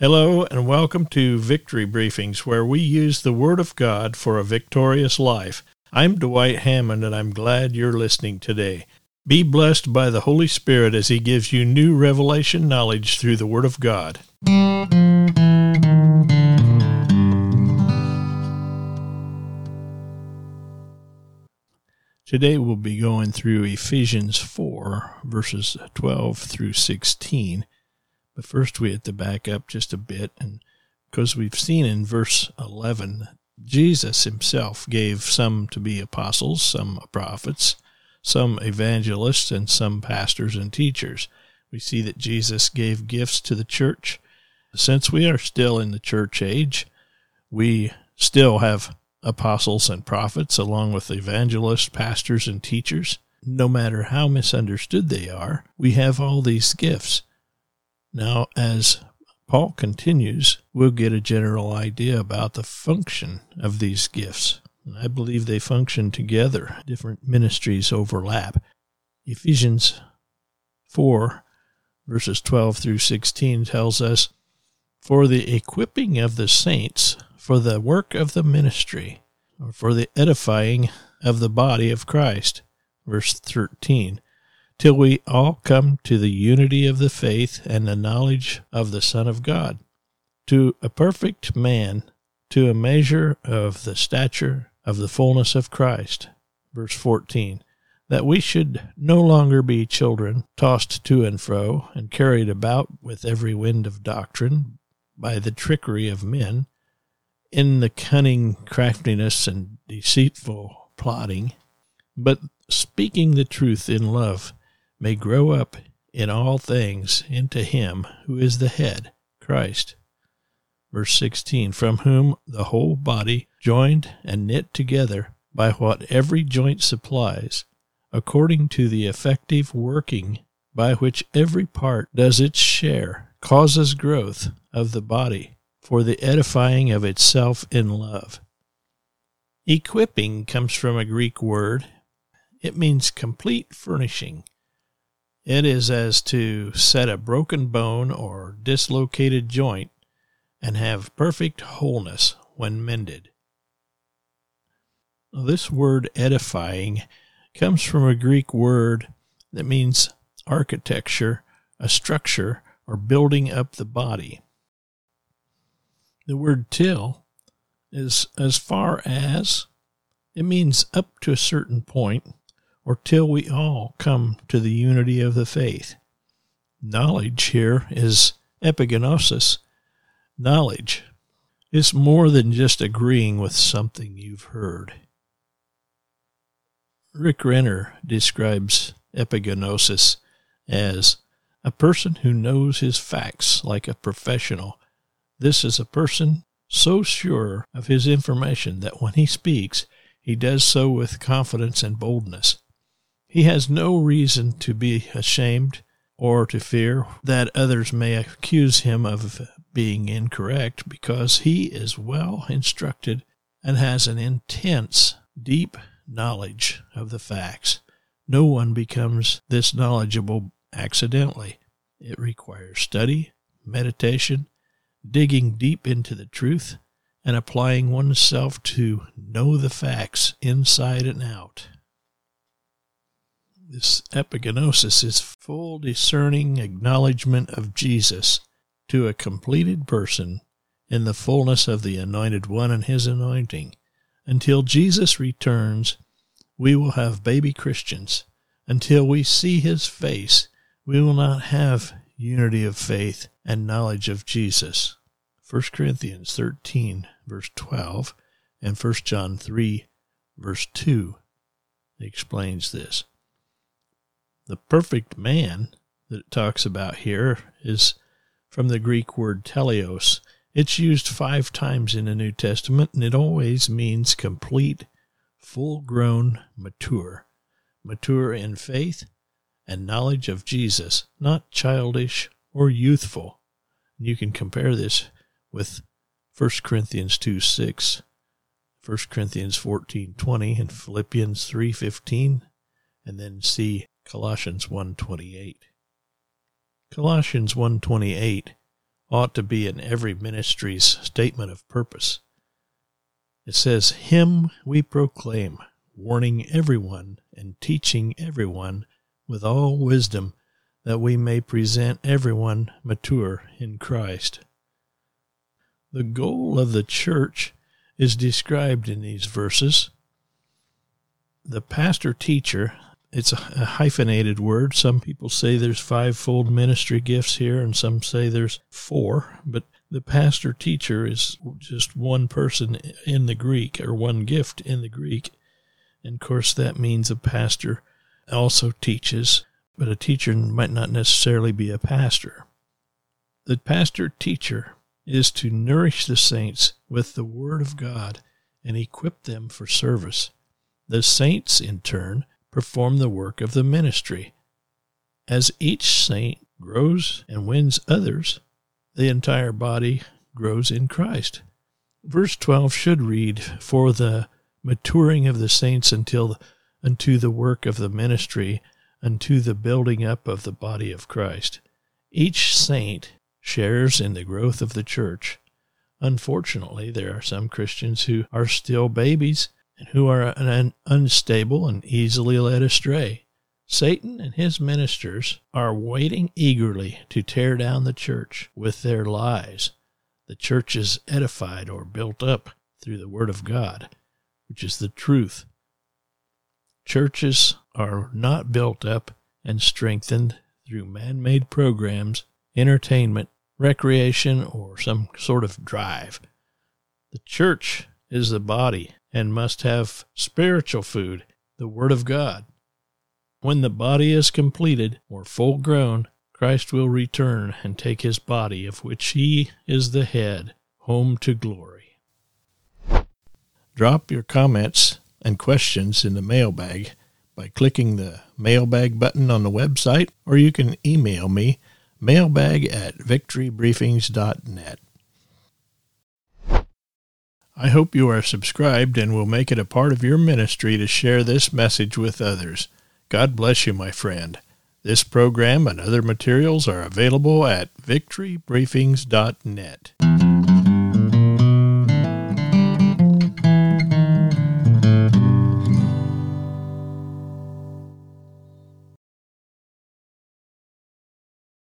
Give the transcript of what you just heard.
Hello and welcome to Victory Briefings, where we use the Word of God for a victorious life. I'm Dwight Hammond, and I'm glad you're listening today. Be blessed by the Holy Spirit as He gives you new revelation knowledge through the Word of God. Today we'll be going through Ephesians 4, verses 12 through 16. But first, we have to back up just a bit, and because we've seen in verse 11, Jesus himself gave some to be apostles, some prophets, some evangelists, and some pastors and teachers. We see that Jesus gave gifts to the church. Since we are still in the church age, we still have apostles and prophets, along with evangelists, pastors, and teachers. No matter how misunderstood they are, we have all these gifts. Now, as Paul continues, we'll get a general idea about the function of these gifts. And I believe they function together. Different ministries overlap. Ephesians 4, verses 12 through 16 tells us, "For the equipping of the saints, for the work of the ministry, or for the edifying of the body of Christ." Verse 13. "Till we all come to the unity of the faith and the knowledge of the Son of God, to a perfect man, to a measure of the stature of the fullness of Christ." Verse 14, "That we should no longer be children, tossed to and fro, and carried about with every wind of doctrine, by the trickery of men, in the cunning craftiness and deceitful plotting, but speaking the truth in love, may grow up in all things into Him who is the head, Christ." Verse 16, "From whom the whole body, joined and knit together by what every joint supplies, according to the effective working by which every part does its share, causes growth of the body for the edifying of itself in love." Equipping comes from a Greek word. It means complete furnishing. It is as to set a broken bone or dislocated joint and have perfect wholeness when mended. This word edifying comes from a Greek word that means architecture, a structure, or building up the body. The word "till" is "as far as." It means up to a certain point, or till we all come to the unity of the faith. Knowledge here is epigenosis. Knowledge is more than just agreeing with something you've heard. Rick Renner describes epigenosis as a person who knows his facts like a professional. This is a person so sure of his information that when he speaks, he does so with confidence and boldness. He has no reason to be ashamed or to fear that others may accuse him of being incorrect, because he is well instructed and has an intense, deep knowledge of the facts. No one becomes this knowledgeable accidentally. It requires study, meditation, digging deep into the truth, and applying oneself to know the facts inside and out. This epigenosis is full discerning acknowledgement of Jesus to a completed person in the fullness of the Anointed One and His anointing. Until Jesus returns, we will have baby Christians. Until we see His face, we will not have unity of faith and knowledge of Jesus. 1 Corinthians 13, verse 12, and 1 John 3, verse 2 explains this. The perfect man that it talks about here is from the Greek word teleos. It's used 5 times in the New Testament, and it always means complete, full-grown, mature. Mature in faith and knowledge of Jesus, not childish or youthful. You can compare this with 1 Corinthians 2:6, 1 Corinthians 14:20, and Philippians 3:15, and then see Colossians 1:28. Colossians 1:28 ought to be in every ministry's statement of purpose. It says, "Him we proclaim, warning everyone and teaching everyone with all wisdom, that we may present everyone mature in Christ." The goal of the church is described in these verses. The pastor-teacher, it's a hyphenated word. Some people say there's fivefold ministry gifts here, and some say there's four. But the pastor-teacher is just one person in the Greek, or one gift in the Greek. And, of course, that means a pastor also teaches, but a teacher might not necessarily be a pastor. The pastor-teacher is to nourish the saints with the Word of God and equip them for service. The saints, in turn, perform the work of the ministry. As each saint grows and wins others, the entire body grows in Christ. Verse 12 should read, "For the maturing of the saints unto the work of the ministry, unto the building up of the body of Christ." Each saint shares in the growth of the church. Unfortunately, there are some Christians who are still babies and who are unstable and easily led astray. Satan and his ministers are waiting eagerly to tear down the church with their lies. The church is edified or built up through the Word of God, which is the truth. Churches are not built up and strengthened through man-made programs, entertainment, recreation, or some sort of drive. The church is the body and must have spiritual food, the Word of God. When the body is completed or full grown, Christ will return and take his body, of which he is the head, home to glory. Drop your comments and questions in the mailbag by clicking the mailbag button on the website, or you can email me, mailbag@victorybriefings.net. I hope you are subscribed and will make it a part of your ministry to share this message with others. God bless you, my friend. This program and other materials are available at victorybriefings.net.